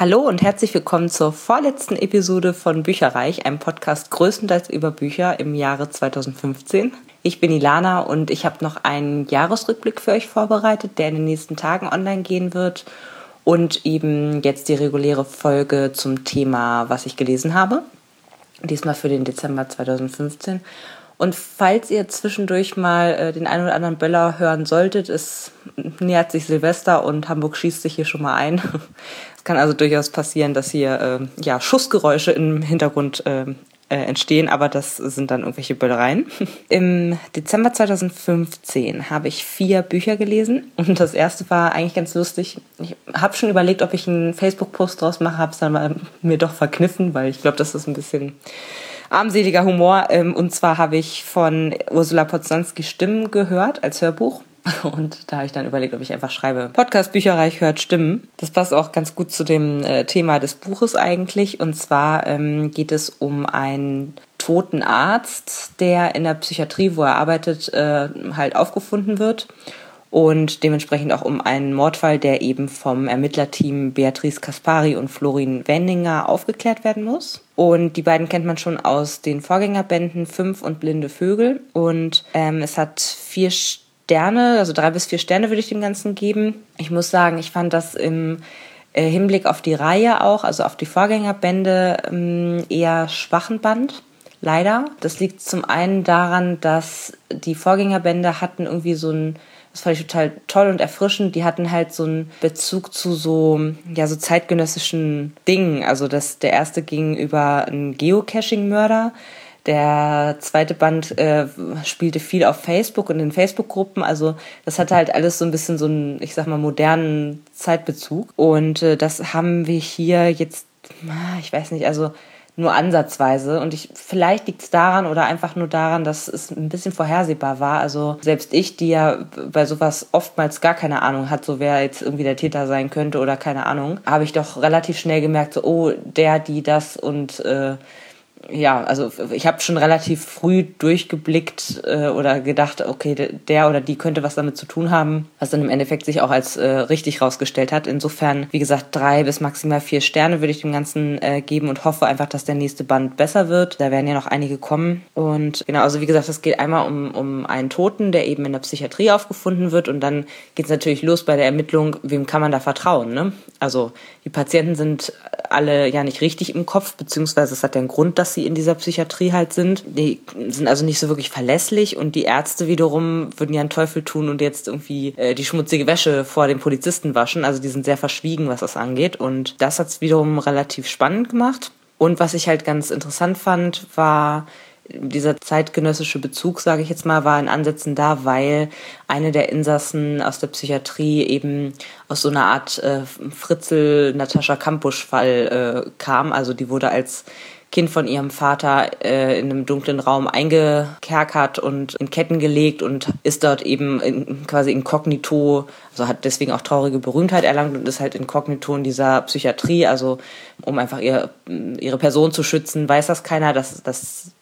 Hallo und herzlich willkommen zur vorletzten Episode von Bücherreich, einem Podcast größtenteils über Bücher im Jahre 2015. Ich bin Ilana und ich habe noch einen Jahresrückblick für euch vorbereitet, der in den nächsten Tagen online gehen wird und eben jetzt die reguläre Folge zum Thema, was ich gelesen habe, diesmal für den Dezember 2015. Und falls ihr zwischendurch mal den einen oder anderen Böller hören solltet, es nähert sich Silvester und Hamburg schießt sich hier schon mal ein. Es kann also durchaus passieren, dass hier Schussgeräusche im Hintergrund entstehen, aber das sind dann irgendwelche Böllereien. Im Dezember 2015 habe ich 4 Bücher gelesen und das erste war eigentlich ganz lustig. Ich habe schon überlegt, ob ich einen Facebook-Post draus mache, habe es dann mal mir doch verkniffen, weil ich glaube, das ist ein bisschen armseliger Humor, und zwar habe ich von Ursula Poznanski Stimmen gehört als Hörbuch und da habe ich dann überlegt, ob ich einfach schreibe, Podcast Bücherreich hört Stimmen. Das passt auch ganz gut zu dem Thema des Buches eigentlich, und zwar geht es um einen toten Arzt, der in der Psychiatrie, wo er arbeitet, halt aufgefunden wird und dementsprechend auch um einen Mordfall, der eben vom Ermittlerteam Beatrice Kaspari und Florin Wenninger aufgeklärt werden muss. Und die beiden kennt man schon aus den Vorgängerbänden 5 und Blinde Vögel. Und es hat 4 Sterne, also 3 bis 4 Sterne würde ich dem Ganzen geben. Ich muss sagen, ich fand das im Hinblick auf die Reihe auch, also auf die Vorgängerbände, eher schwachen Band. Leider. Das liegt zum einen daran, dass die Vorgängerbände hatten irgendwie so ein, das fand ich total toll und erfrischend, die hatten halt so einen Bezug zu so zeitgenössischen Dingen. Also der erste ging über einen Geocaching-Mörder, der zweite Band spielte viel auf Facebook und in Facebook-Gruppen. Also das hatte halt alles so ein bisschen so einen, ich sag mal, modernen Zeitbezug. Und das haben wir hier jetzt, ich weiß nicht, also nur ansatzweise, und vielleicht liegt es daran oder einfach nur daran, dass es ein bisschen vorhersehbar war. Also selbst ich, die ja bei sowas oftmals gar keine Ahnung hat, so wer jetzt irgendwie der Täter sein könnte oder keine Ahnung, habe ich doch relativ schnell gemerkt, so das und also ich habe schon relativ früh durchgeblickt oder gedacht, okay, der oder die könnte was damit zu tun haben, was dann im Endeffekt sich auch als richtig rausgestellt hat. Insofern, wie gesagt, 3 bis maximal 4 Sterne würde ich dem Ganzen geben und hoffe einfach, dass der nächste Band besser wird. Da werden ja noch einige kommen. Und genau, also wie gesagt, es geht einmal um einen Toten, der eben in der Psychiatrie aufgefunden wird, und dann geht es natürlich los bei der Ermittlung, wem kann man da vertrauen, ne? Also die Patienten sind alle ja nicht richtig im Kopf, beziehungsweise es hat ja einen Grund, dass sie in dieser Psychiatrie halt sind. Die sind also nicht so wirklich verlässlich, und die Ärzte wiederum würden ja einen Teufel tun und jetzt irgendwie die schmutzige Wäsche vor dem Polizisten waschen. Also die sind sehr verschwiegen, was das angeht, und das hat es wiederum relativ spannend gemacht. Und was ich halt ganz interessant fand, war dieser zeitgenössische Bezug, sage ich jetzt mal, war in Ansätzen da, weil eine der Insassen aus der Psychiatrie eben aus so einer Art Fritzel-Natascha-Kampusch-Fall kam. Also die wurde als Kind von ihrem Vater in einem dunklen Raum eingekerkert und in Ketten gelegt und ist dort eben quasi inkognito, also hat deswegen auch traurige Berühmtheit erlangt und ist halt inkognito in dieser Psychiatrie, also um einfach ihre Person zu schützen, weiß das keiner, dass das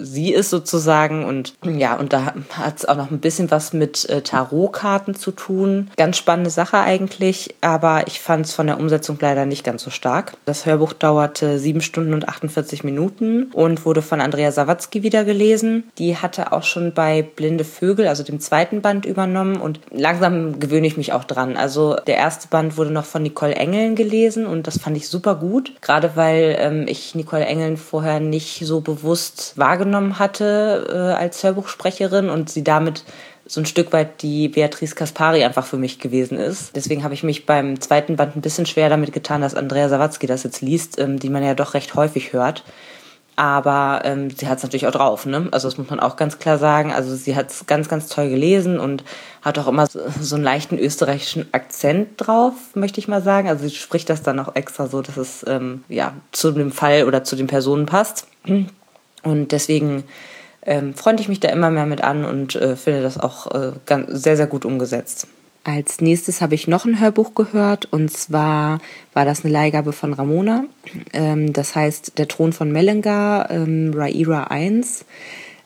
sie ist sozusagen. Und ja, und da hat es auch noch ein bisschen was mit Tarotkarten zu tun. Ganz spannende Sache eigentlich, aber ich fand es von der Umsetzung leider nicht ganz so stark. Das Hörbuch dauerte 7 Stunden und 48 Minuten und wurde von Andrea Sawatzki wieder gelesen. Die hatte auch schon bei Blinde Vögel, also dem 2. Band, übernommen, und langsam gewöhne ich mich auch dran. Also der 1. Band wurde noch von Nicole Engeln gelesen und das fand ich super gut, gerade weil ich Nicole Engeln vorher nicht so bewusst wahrgenommen hatte als Hörbuchsprecherin und sie damit so ein Stück weit die Beatrice Kaspari einfach für mich gewesen ist. Deswegen habe ich mich beim 2. Band ein bisschen schwer damit getan, dass Andrea Sawatzki das jetzt liest, die man ja doch recht häufig hört. Aber sie hat es natürlich auch drauf, ne? Also das muss man auch ganz klar sagen. Also sie hat es ganz, ganz toll gelesen und hat auch immer so einen leichten österreichischen Akzent drauf, möchte ich mal sagen. Also sie spricht das dann auch extra so, dass es zu dem Fall oder zu den Personen passt. Und deswegen freunde ich mich da immer mehr mit an und finde das auch sehr, sehr gut umgesetzt. Als nächstes habe ich noch ein Hörbuch gehört, und zwar war das eine Leihgabe von Ramona. Das heißt Der Thron von Melengar, Riyria 1.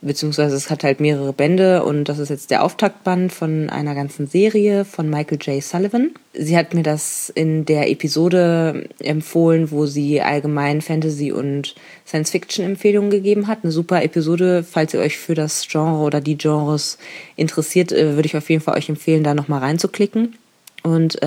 beziehungsweise es hat halt mehrere Bände und das ist jetzt der Auftaktband von einer ganzen Serie von Michael J. Sullivan. Sie hat mir das in der Episode empfohlen, wo sie allgemein Fantasy- und Science-Fiction-Empfehlungen gegeben hat. Eine super Episode, falls ihr euch für das Genre oder die Genres interessiert, würde ich auf jeden Fall euch empfehlen, da nochmal reinzuklicken. Und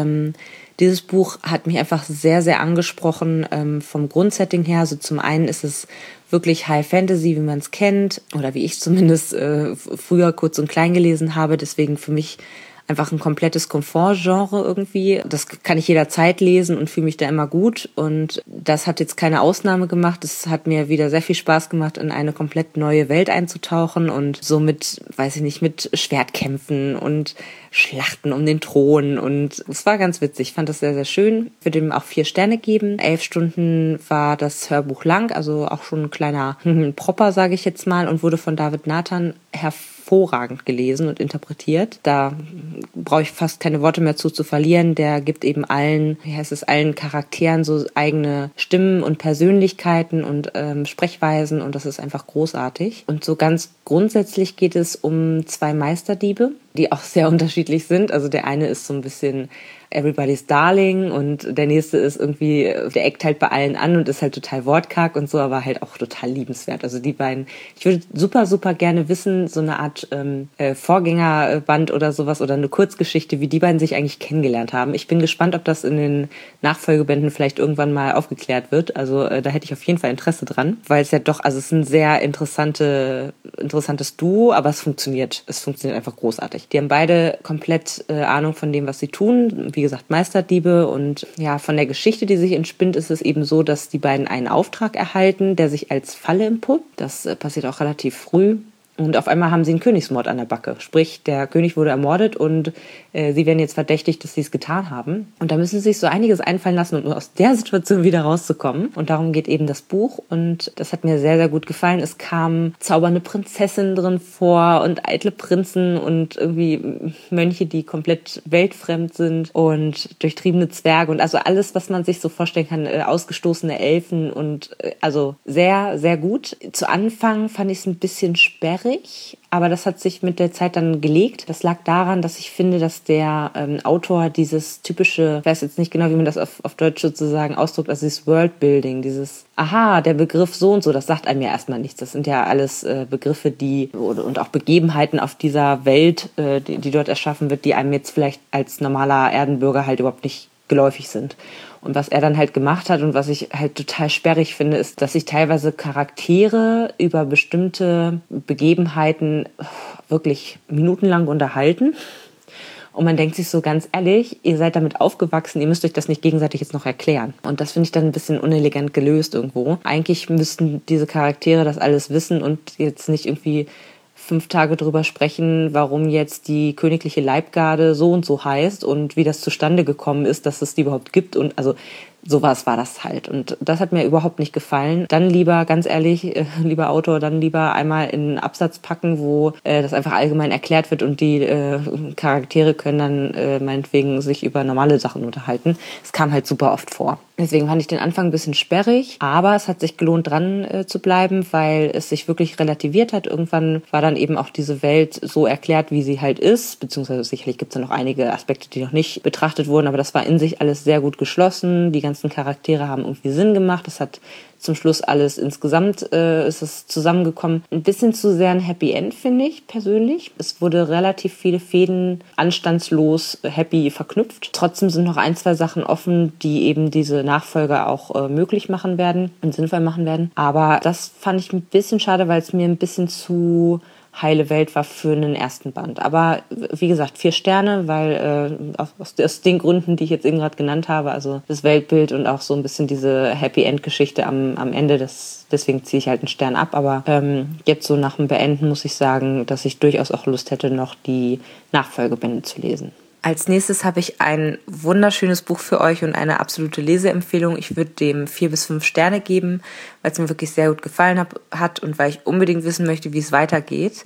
dieses Buch hat mich einfach sehr, sehr angesprochen vom Grundsetting her. Also zum einen ist es wirklich High Fantasy, wie man es kennt oder wie ich zumindest früher kurz und klein gelesen habe. Deswegen für mich einfach ein komplettes Komfortgenre irgendwie. Das kann ich jederzeit lesen und fühle mich da immer gut. Und das hat jetzt keine Ausnahme gemacht. Es hat mir wieder sehr viel Spaß gemacht, in eine komplett neue Welt einzutauchen und so mit, weiß ich nicht, mit Schwertkämpfen und Schlachten um den Thron. Und es war ganz witzig. Ich fand das sehr, sehr schön. Ich würde ihm auch 4 Sterne geben. 11 Stunden war das Hörbuch lang, also auch schon ein kleiner Propper, sage ich jetzt mal, und wurde von David Nathan hervorragend gelesen und interpretiert. Da brauche ich fast keine Worte mehr zu verlieren. Der gibt eben allen Charakteren so eigene Stimmen und Persönlichkeiten und Sprechweisen und das ist einfach großartig. Und so ganz grundsätzlich geht es um 2 Meisterdiebe, die auch sehr unterschiedlich sind. Also der eine ist so ein bisschen Everybody's Darling und der nächste ist irgendwie, der eckt halt bei allen an und ist halt total wortkarg und so, aber halt auch total liebenswert. Also die beiden, ich würde super, super gerne wissen, so eine Art Vorgängerband oder sowas oder eine Kurzgeschichte, wie die beiden sich eigentlich kennengelernt haben. Ich bin gespannt, ob das in den Nachfolgebänden vielleicht irgendwann mal aufgeklärt wird. Also da hätte ich auf jeden Fall Interesse dran, weil es ja doch, also es ist ein sehr interessantes Duo, aber es funktioniert. Es funktioniert einfach großartig. Die haben beide komplett Ahnung von dem, was sie tun. Wie gesagt, Meisterdiebe und ja, von der Geschichte, die sich entspinnt, ist es eben so, dass die beiden einen Auftrag erhalten, der sich als Falle entpuppt. Das passiert auch relativ früh. Und auf einmal haben sie einen Königsmord an der Backe. Sprich, der König wurde ermordet und sie werden jetzt verdächtigt, dass sie es getan haben. Und da müssen sie sich so einiges einfallen lassen, um aus der Situation wieder rauszukommen. Und darum geht eben das Buch. Und das hat mir sehr, sehr gut gefallen. Es kamen zaubernde Prinzessinnen drin vor und eitle Prinzen und irgendwie Mönche, die komplett weltfremd sind und durchtriebene Zwerge und also alles, was man sich so vorstellen kann, ausgestoßene Elfen und also sehr, sehr gut. Zu Anfang fand ich es ein bisschen sperrig. Aber das hat sich mit der Zeit dann gelegt. Das lag daran, dass ich finde, dass der Autor dieses typische, ich weiß jetzt nicht genau, wie man das auf Deutsch sozusagen ausdrückt, also dieses Worldbuilding, dieses, aha, der Begriff so und so, das sagt einem ja erstmal nichts. Das sind ja alles Begriffe, die und auch Begebenheiten auf dieser Welt, die dort erschaffen wird, die einem jetzt vielleicht als normaler Erdenbürger halt überhaupt nicht geläufig sind. Und was er dann halt gemacht hat und was ich halt total sperrig finde, ist, dass sich teilweise Charaktere über bestimmte Begebenheiten wirklich minutenlang unterhalten. Und man denkt sich so ganz ehrlich, ihr seid damit aufgewachsen, ihr müsst euch das nicht gegenseitig jetzt noch erklären. Und das finde ich dann ein bisschen unelegant gelöst irgendwo. Eigentlich müssten diese Charaktere das alles wissen und jetzt nicht irgendwie 5 Tage drüber sprechen, warum jetzt die königliche Leibgarde so und so heißt und wie das zustande gekommen ist, dass es die überhaupt gibt und also sowas war das halt und das hat mir überhaupt nicht gefallen. Dann lieber, ganz ehrlich, lieber Autor, dann lieber einmal in einen Absatz packen, wo das einfach allgemein erklärt wird und die Charaktere können dann meinetwegen sich über normale Sachen unterhalten. Es kam halt super oft vor. Deswegen fand ich den Anfang ein bisschen sperrig, aber es hat sich gelohnt, dran zu bleiben, weil es sich wirklich relativiert hat. Irgendwann war dann eben auch diese Welt so erklärt, wie sie halt ist, beziehungsweise sicherlich gibt es da noch einige Aspekte, die noch nicht betrachtet wurden, aber das war in sich alles sehr gut geschlossen. Die ganzen Charaktere haben irgendwie Sinn gemacht. Das hat zum Schluss alles insgesamt ist es zusammengekommen. Ein bisschen zu sehr ein Happy End, finde ich persönlich. Es wurde relativ viele Fäden anstandslos happy verknüpft. Trotzdem sind noch 1, 2 Sachen offen, die eben diese Nachfolger auch möglich machen werden und sinnvoll machen werden. Aber das fand ich ein bisschen schade, weil es mir ein bisschen zu heile Welt war für einen ersten Band. Aber wie gesagt, 4 Sterne, weil aus den Gründen, die ich jetzt eben gerade genannt habe, also das Weltbild und auch so ein bisschen diese Happy-End-Geschichte am Ende, deswegen ziehe ich halt einen Stern ab. Aber jetzt so nach dem Beenden muss ich sagen, dass ich durchaus auch Lust hätte, noch die Nachfolgebände zu lesen. Als nächstes habe ich ein wunderschönes Buch für euch und eine absolute Leseempfehlung. Ich würde dem 4 bis 5 Sterne geben, weil es mir wirklich sehr gut gefallen hat und weil ich unbedingt wissen möchte, wie es weitergeht.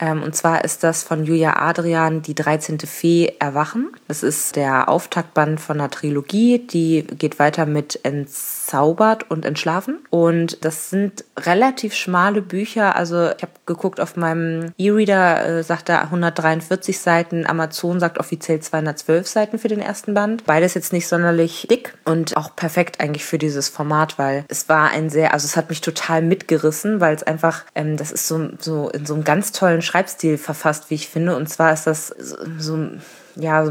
Und zwar ist das von Julia Adrian Die 13. Fee Erwachen. Das ist der Auftaktband von einer Trilogie, die geht weiter mit Entzaubert und Entschlafen. Und das sind relativ schmale Bücher. Also ich habe geguckt auf meinem E-Reader, sagt er 143 Seiten. Amazon sagt offiziell 212 Seiten für den ersten Band. Beides jetzt nicht sonderlich dick und auch perfekt eigentlich für dieses Format, weil es war es hat mich total mitgerissen, weil es einfach, das ist so in so einem ganz tollen Schreibstil verfasst, wie ich finde. Und zwar ist das so ein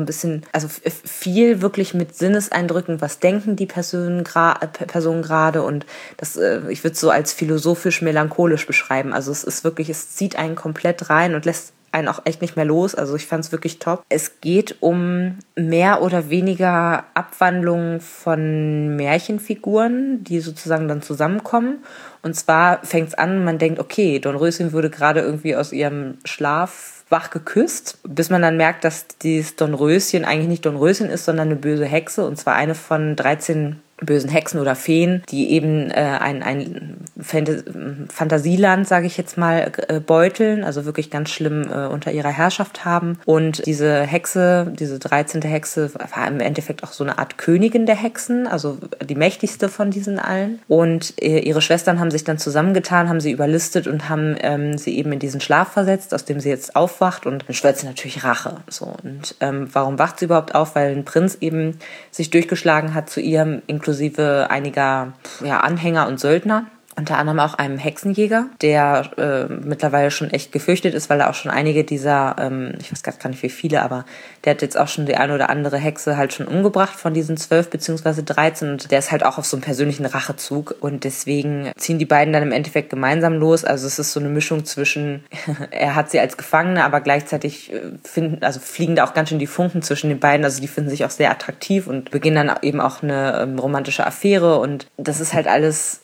bisschen, also viel wirklich mit Sinneseindrücken, was denken die Personen gerade, und das, ich würde es so als philosophisch-melancholisch beschreiben. Also es ist wirklich, es zieht einen komplett rein und lässt einen auch echt nicht mehr los. Also ich fand es wirklich top. Es geht um mehr oder weniger Abwandlungen von Märchenfiguren, die sozusagen dann zusammenkommen. Und zwar fängt es an, man denkt, okay, Dornröschen würde gerade irgendwie aus ihrem Schlaf wach geküsst, bis man dann merkt, dass dieses Dornröschen eigentlich nicht Dornröschen ist, sondern eine böse Hexe, und zwar eine von 13 bösen Hexen oder Feen, die eben ein Fantasieland, sage ich jetzt mal, beuteln, also wirklich ganz schlimm unter ihrer Herrschaft haben. Und diese Hexe, diese 13. Hexe, war im Endeffekt auch so eine Art Königin der Hexen, also die mächtigste von diesen allen. Und ihre Schwestern haben sich dann zusammengetan, haben sie überlistet und haben sie eben in diesen Schlaf versetzt, aus dem sie jetzt aufwacht, und dann schwört sie natürlich Rache. So, und warum wacht sie überhaupt auf? Weil ein Prinz eben sich durchgeschlagen hat zu ihrem, inklusive einiger Anhänger und Söldner, unter anderem auch einem Hexenjäger, der mittlerweile schon echt gefürchtet ist, weil er auch schon einige dieser, ich weiß gar nicht wie viele, aber der hat jetzt auch schon die eine oder andere Hexe halt schon umgebracht von diesen 12 bzw. 13, und der ist halt auch auf so einem persönlichen Rachezug, und deswegen ziehen die beiden dann im Endeffekt gemeinsam los. Also es ist so eine Mischung zwischen, er hat sie als Gefangene, aber gleichzeitig fliegen da auch ganz schön die Funken zwischen den beiden, also die finden sich auch sehr attraktiv und beginnen dann eben auch eine romantische Affäre, und das ist halt alles,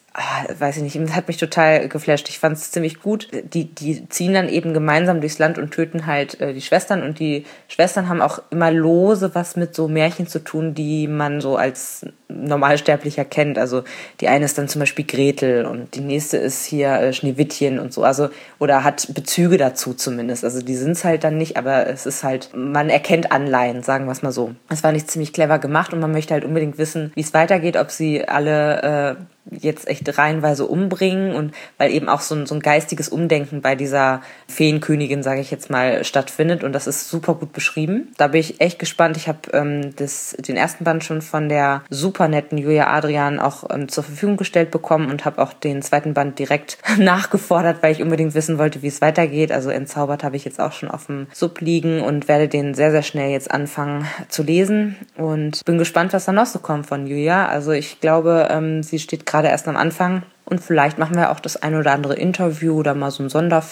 weiß ich nicht, hat mich total geflasht. Ich fand es ziemlich gut. Die ziehen dann eben gemeinsam durchs Land und töten halt die Schwestern, und die Schwestern haben auch immer lose was mit so Märchen zu tun, die man so als Normalsterblicher kennt. Also die eine ist dann zum Beispiel Gretel und die nächste ist hier Schneewittchen und so, also, oder hat Bezüge dazu zumindest. Also die sind es halt dann nicht, aber es ist halt, man erkennt Anleihen, sagen wir es mal so. Es war nicht ziemlich clever gemacht, und man möchte halt unbedingt wissen, wie es weitergeht, ob sie alle jetzt echt reihenweise umbringen, und weil eben auch so ein geistiges Umdenken bei dieser Feenkönigin, sage ich jetzt mal, stattfindet, und das ist super gut beschrieben. Da bin ich echt gespannt. Ich habe den ersten Band schon von der super netten Julia Adrian auch zur Verfügung gestellt bekommen und habe auch den zweiten Band direkt nachgefordert, weil ich unbedingt wissen wollte, wie es weitergeht. Also Entzaubert habe ich jetzt auch schon auf dem Sub liegen und werde den sehr, sehr schnell jetzt anfangen zu lesen, und bin gespannt, was da noch so kommt von Julia. Also ich glaube, sie steht gerade erst am Anfang. Und vielleicht machen wir auch das ein oder andere Interview oder mal so ein so eine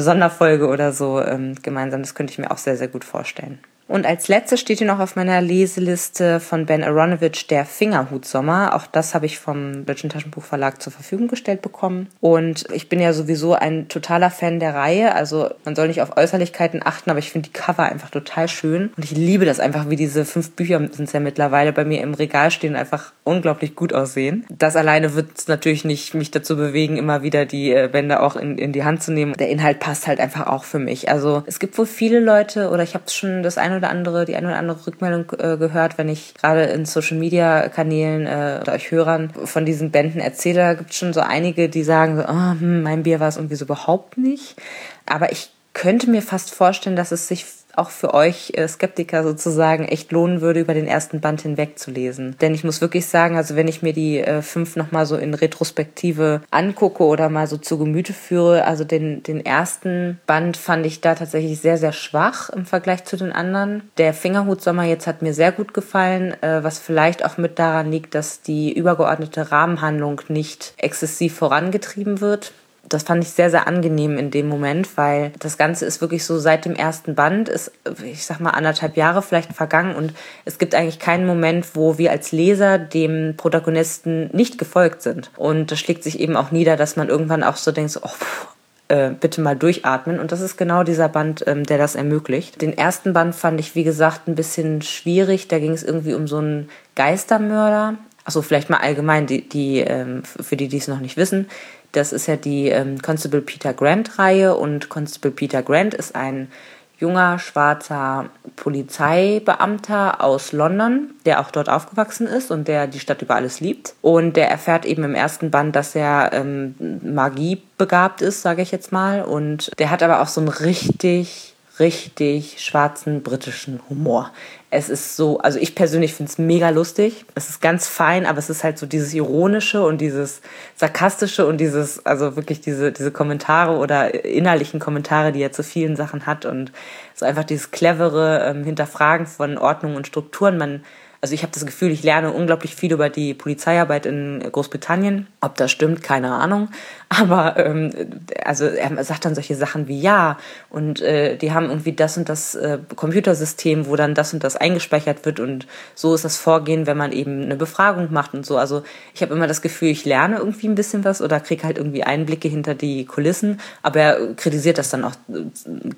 Sonderfolge oder so gemeinsam. Das könnte ich mir auch sehr, sehr gut vorstellen. Und als letztes steht hier noch auf meiner Leseliste von Ben Aaronovitch der Fingerhut-Sommer. Auch das habe ich vom Deutschen Taschenbuch Verlag zur Verfügung gestellt bekommen. Und ich bin ja sowieso ein totaler Fan der Reihe. Also man soll nicht auf Äußerlichkeiten achten, aber ich finde die Cover einfach total schön. Und ich liebe das einfach, wie diese 5 Bücher, sind es ja mittlerweile, bei mir im Regal stehen, einfach unglaublich gut aussehen. Das alleine wird es natürlich nicht mich dazu bewegen, immer wieder die Bände auch in die Hand zu nehmen. Der Inhalt passt halt einfach auch für mich. Also es gibt wohl viele Leute, oder ich habe schon die eine oder andere Rückmeldung gehört, wenn ich gerade in Social-Media-Kanälen oder euch Hörern von diesen Bänden erzähle. Da gibt es schon so einige, die sagen so, mein Bier war es irgendwie so überhaupt nicht. Aber ich könnte mir fast vorstellen, dass es sich auch für euch Skeptiker sozusagen echt lohnen würde, über den ersten Band hinweg zu lesen. Denn ich muss wirklich sagen, also wenn ich mir die 5 nochmal so in Retrospektive angucke oder mal so zu Gemüte führe, also den ersten Band fand ich da tatsächlich sehr, sehr schwach im Vergleich zu den anderen. Der Fingerhut-Sommer jetzt hat mir sehr gut gefallen, was vielleicht auch mit daran liegt, dass die übergeordnete Rahmenhandlung nicht exzessiv vorangetrieben wird. Das fand ich sehr, sehr angenehm in dem Moment, weil das Ganze ist wirklich so, seit dem ersten Band ist, ich sag mal, anderthalb Jahre vielleicht vergangen, und es gibt eigentlich keinen Moment, wo wir als Leser dem Protagonisten nicht gefolgt sind. Und das schlägt sich eben auch nieder, dass man irgendwann auch so denkt, bitte mal durchatmen. Und das ist genau dieser Band, der das ermöglicht. Den ersten Band fand ich, wie gesagt, ein bisschen schwierig. Da ging es irgendwie um so einen Geistermörder. Vielleicht mal allgemein, für die es noch nicht wissen. Das ist ja die Constable Peter Grant-Reihe, und Constable Peter Grant ist ein junger, schwarzer Polizeibeamter aus London, der auch dort aufgewachsen ist und der die Stadt über alles liebt. Und der erfährt eben im ersten Band, dass er magiebegabt ist, sage ich jetzt mal. Und der hat aber auch so einen richtig schwarzen britischen Humor. Es ist so, also ich persönlich finde es mega lustig. Es ist ganz fein, aber es ist halt so dieses Ironische und dieses Sarkastische und dieses, also wirklich diese Kommentare oder innerlichen Kommentare, die er zu vielen Sachen hat, und so einfach dieses clevere Hinterfragen von Ordnung und Strukturen. Also ich habe das Gefühl, ich lerne unglaublich viel über die Polizeiarbeit in Großbritannien. Ob das stimmt, keine Ahnung. Aber also er sagt dann solche Sachen wie ja, und die haben irgendwie das und das Computersystem, wo dann das und das eingespeichert wird, und so ist das Vorgehen, wenn man eben eine Befragung macht und so. Also ich habe immer das Gefühl, ich lerne irgendwie ein bisschen was oder kriege halt irgendwie Einblicke hinter die Kulissen. Aber er kritisiert das dann auch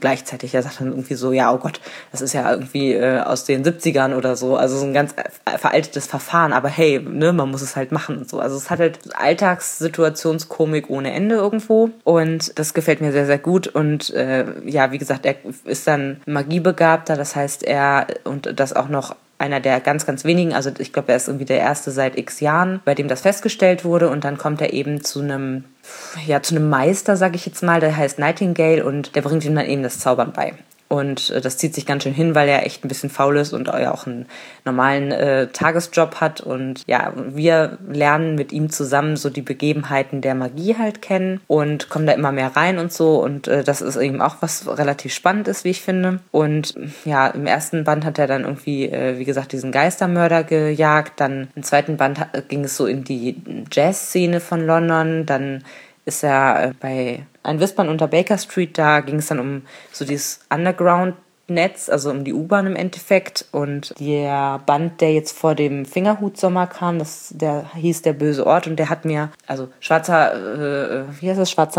gleichzeitig. Er sagt dann irgendwie so, ja, oh Gott, das ist ja irgendwie aus den 70ern oder so. Also so ein ganz veraltetes Verfahren, aber hey, ne, man muss es halt machen und so. Also es hat halt Alltagssituationskomik ohne Ende irgendwo, und das gefällt mir sehr, sehr gut. Und ja, wie gesagt, er ist dann Magiebegabter, das heißt und das auch noch einer der ganz, ganz wenigen, also ich glaube, er ist irgendwie der erste seit x Jahren, bei dem das festgestellt wurde, und dann kommt er eben zu einem Meister, sage ich jetzt mal, der heißt Nightingale, und der bringt ihm dann eben das Zaubern bei. Und das zieht sich ganz schön hin, weil er echt ein bisschen faul ist und auch einen normalen Tagesjob hat. Und ja, wir lernen mit ihm zusammen so die Begebenheiten der Magie halt kennen und kommen da immer mehr rein und so. Und das ist eben auch was relativ spannend ist, wie ich finde. Und ja, im ersten Band hat er dann irgendwie, wie gesagt, diesen Geistermörder gejagt. Dann im zweiten Band ging es so in die Jazzszene von London. Dann ist er bei Ein Wispern unter Baker Street, da ging es dann um so dieses Underground-Netz, also um die U-Bahn im Endeffekt. Und der Band, der jetzt vor dem Fingerhut-Sommer kam, der hieß Der böse Ort, und der hat mir, also Schwarzer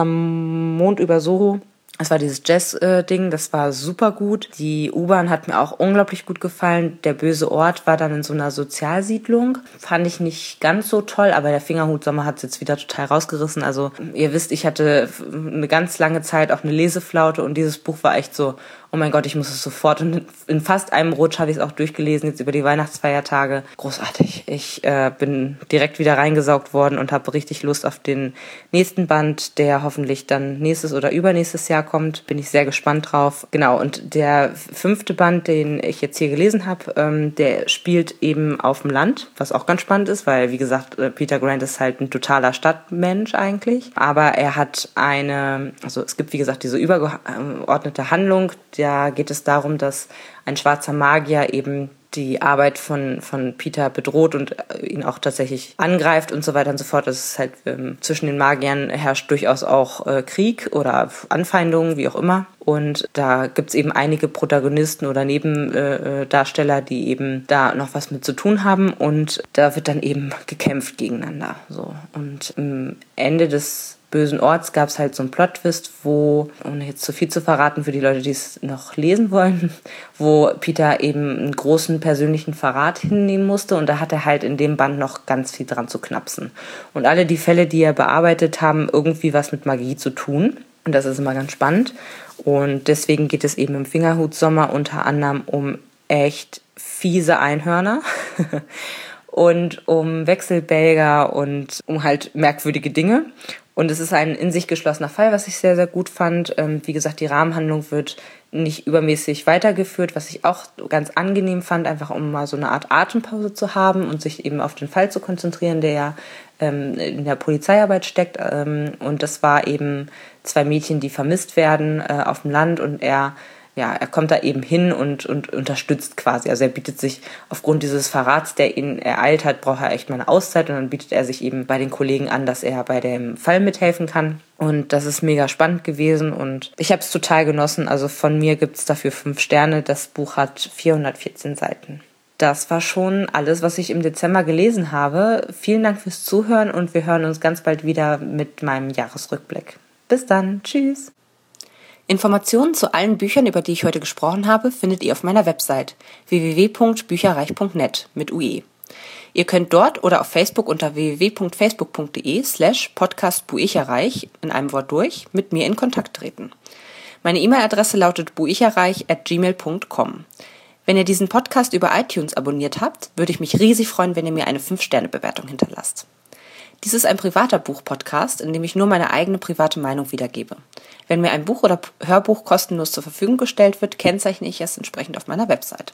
Mond über Soho. Das war dieses Jazz-Ding, das war super gut. Die U-Bahn hat mir auch unglaublich gut gefallen. Der böse Ort war dann in so einer Sozialsiedlung. Fand ich nicht ganz so toll, aber der Fingerhut-Sommer hat es jetzt wieder total rausgerissen. Also ihr wisst, ich hatte eine ganz lange Zeit auch eine Leseflaute, und dieses Buch war echt so, oh mein Gott, ich muss es sofort. Und in fast einem Rutsch habe ich es auch durchgelesen, jetzt über die Weihnachtsfeiertage. Großartig. Ich bin direkt wieder reingesaugt worden und habe richtig Lust auf den nächsten Band, der hoffentlich dann nächstes oder übernächstes Jahr kommt, bin ich sehr gespannt drauf. Genau, und der 5. Band, den ich jetzt hier gelesen habe, der spielt eben auf dem Land, was auch ganz spannend ist, weil, wie gesagt, Peter Grant ist halt ein totaler Stadtmensch eigentlich, aber er hat es gibt, wie gesagt, diese übergeordnete Handlung, da geht es darum, dass ein schwarzer Magier eben die Arbeit von Peter bedroht und ihn auch tatsächlich angreift und so weiter und so fort. Es ist halt zwischen den Magiern herrscht durchaus auch Krieg oder Anfeindungen, wie auch immer. Und da gibt's eben einige Protagonisten oder Nebendarsteller, die eben da noch was mit zu tun haben. Und da wird dann eben gekämpft gegeneinander. So. Und am Ende des bösen Orts gab es halt so einen Plot-Twist, wo, ohne jetzt zu viel zu verraten für die Leute, die es noch lesen wollen, wo Peter eben einen großen persönlichen Verrat hinnehmen musste, und da hat er halt in dem Band noch ganz viel dran zu knapsen. Und alle die Fälle, die er bearbeitet, haben irgendwie was mit Magie zu tun, und das ist immer ganz spannend, und deswegen geht es eben im Fingerhut-Sommer unter anderem um echt fiese Einhörner und um Wechselbälger und um halt merkwürdige Dinge. Und es ist ein in sich geschlossener Fall, was ich sehr, sehr gut fand. Wie gesagt, die Rahmenhandlung wird nicht übermäßig weitergeführt, was ich auch ganz angenehm fand, einfach um mal so eine Art Atempause zu haben und sich eben auf den Fall zu konzentrieren, der ja in der Polizeiarbeit steckt. Und das war eben 2 Mädchen, die vermisst werden auf dem Land, und er kommt da eben hin und unterstützt quasi. Also er bietet sich aufgrund dieses Verrats, der ihn ereilt hat, braucht er echt mal eine Auszeit, und dann bietet er sich eben bei den Kollegen an, dass er bei dem Fall mithelfen kann. Und das ist mega spannend gewesen, und ich habe es total genossen. Also von mir gibt's dafür 5 Sterne. Das Buch hat 414 Seiten. Das war schon alles, was ich im Dezember gelesen habe. Vielen Dank fürs Zuhören, und wir hören uns ganz bald wieder mit meinem Jahresrückblick. Bis dann. Tschüss. Informationen zu allen Büchern, über die ich heute gesprochen habe, findet ihr auf meiner Website www.bücherreich.net mit UE. Ihr könnt dort oder auf Facebook unter www.facebook.de/podcastbuicherreich in einem Wort durch mit mir in Kontakt treten. Meine E-Mail-Adresse lautet buicherreich@gmail.com. Wenn ihr diesen Podcast über iTunes abonniert habt, würde ich mich riesig freuen, wenn ihr mir eine 5-Sterne-Bewertung hinterlasst. Dies ist ein privater Buch-Podcast, in dem ich nur meine eigene private Meinung wiedergebe. Wenn mir ein Buch oder Hörbuch kostenlos zur Verfügung gestellt wird, kennzeichne ich es entsprechend auf meiner Website.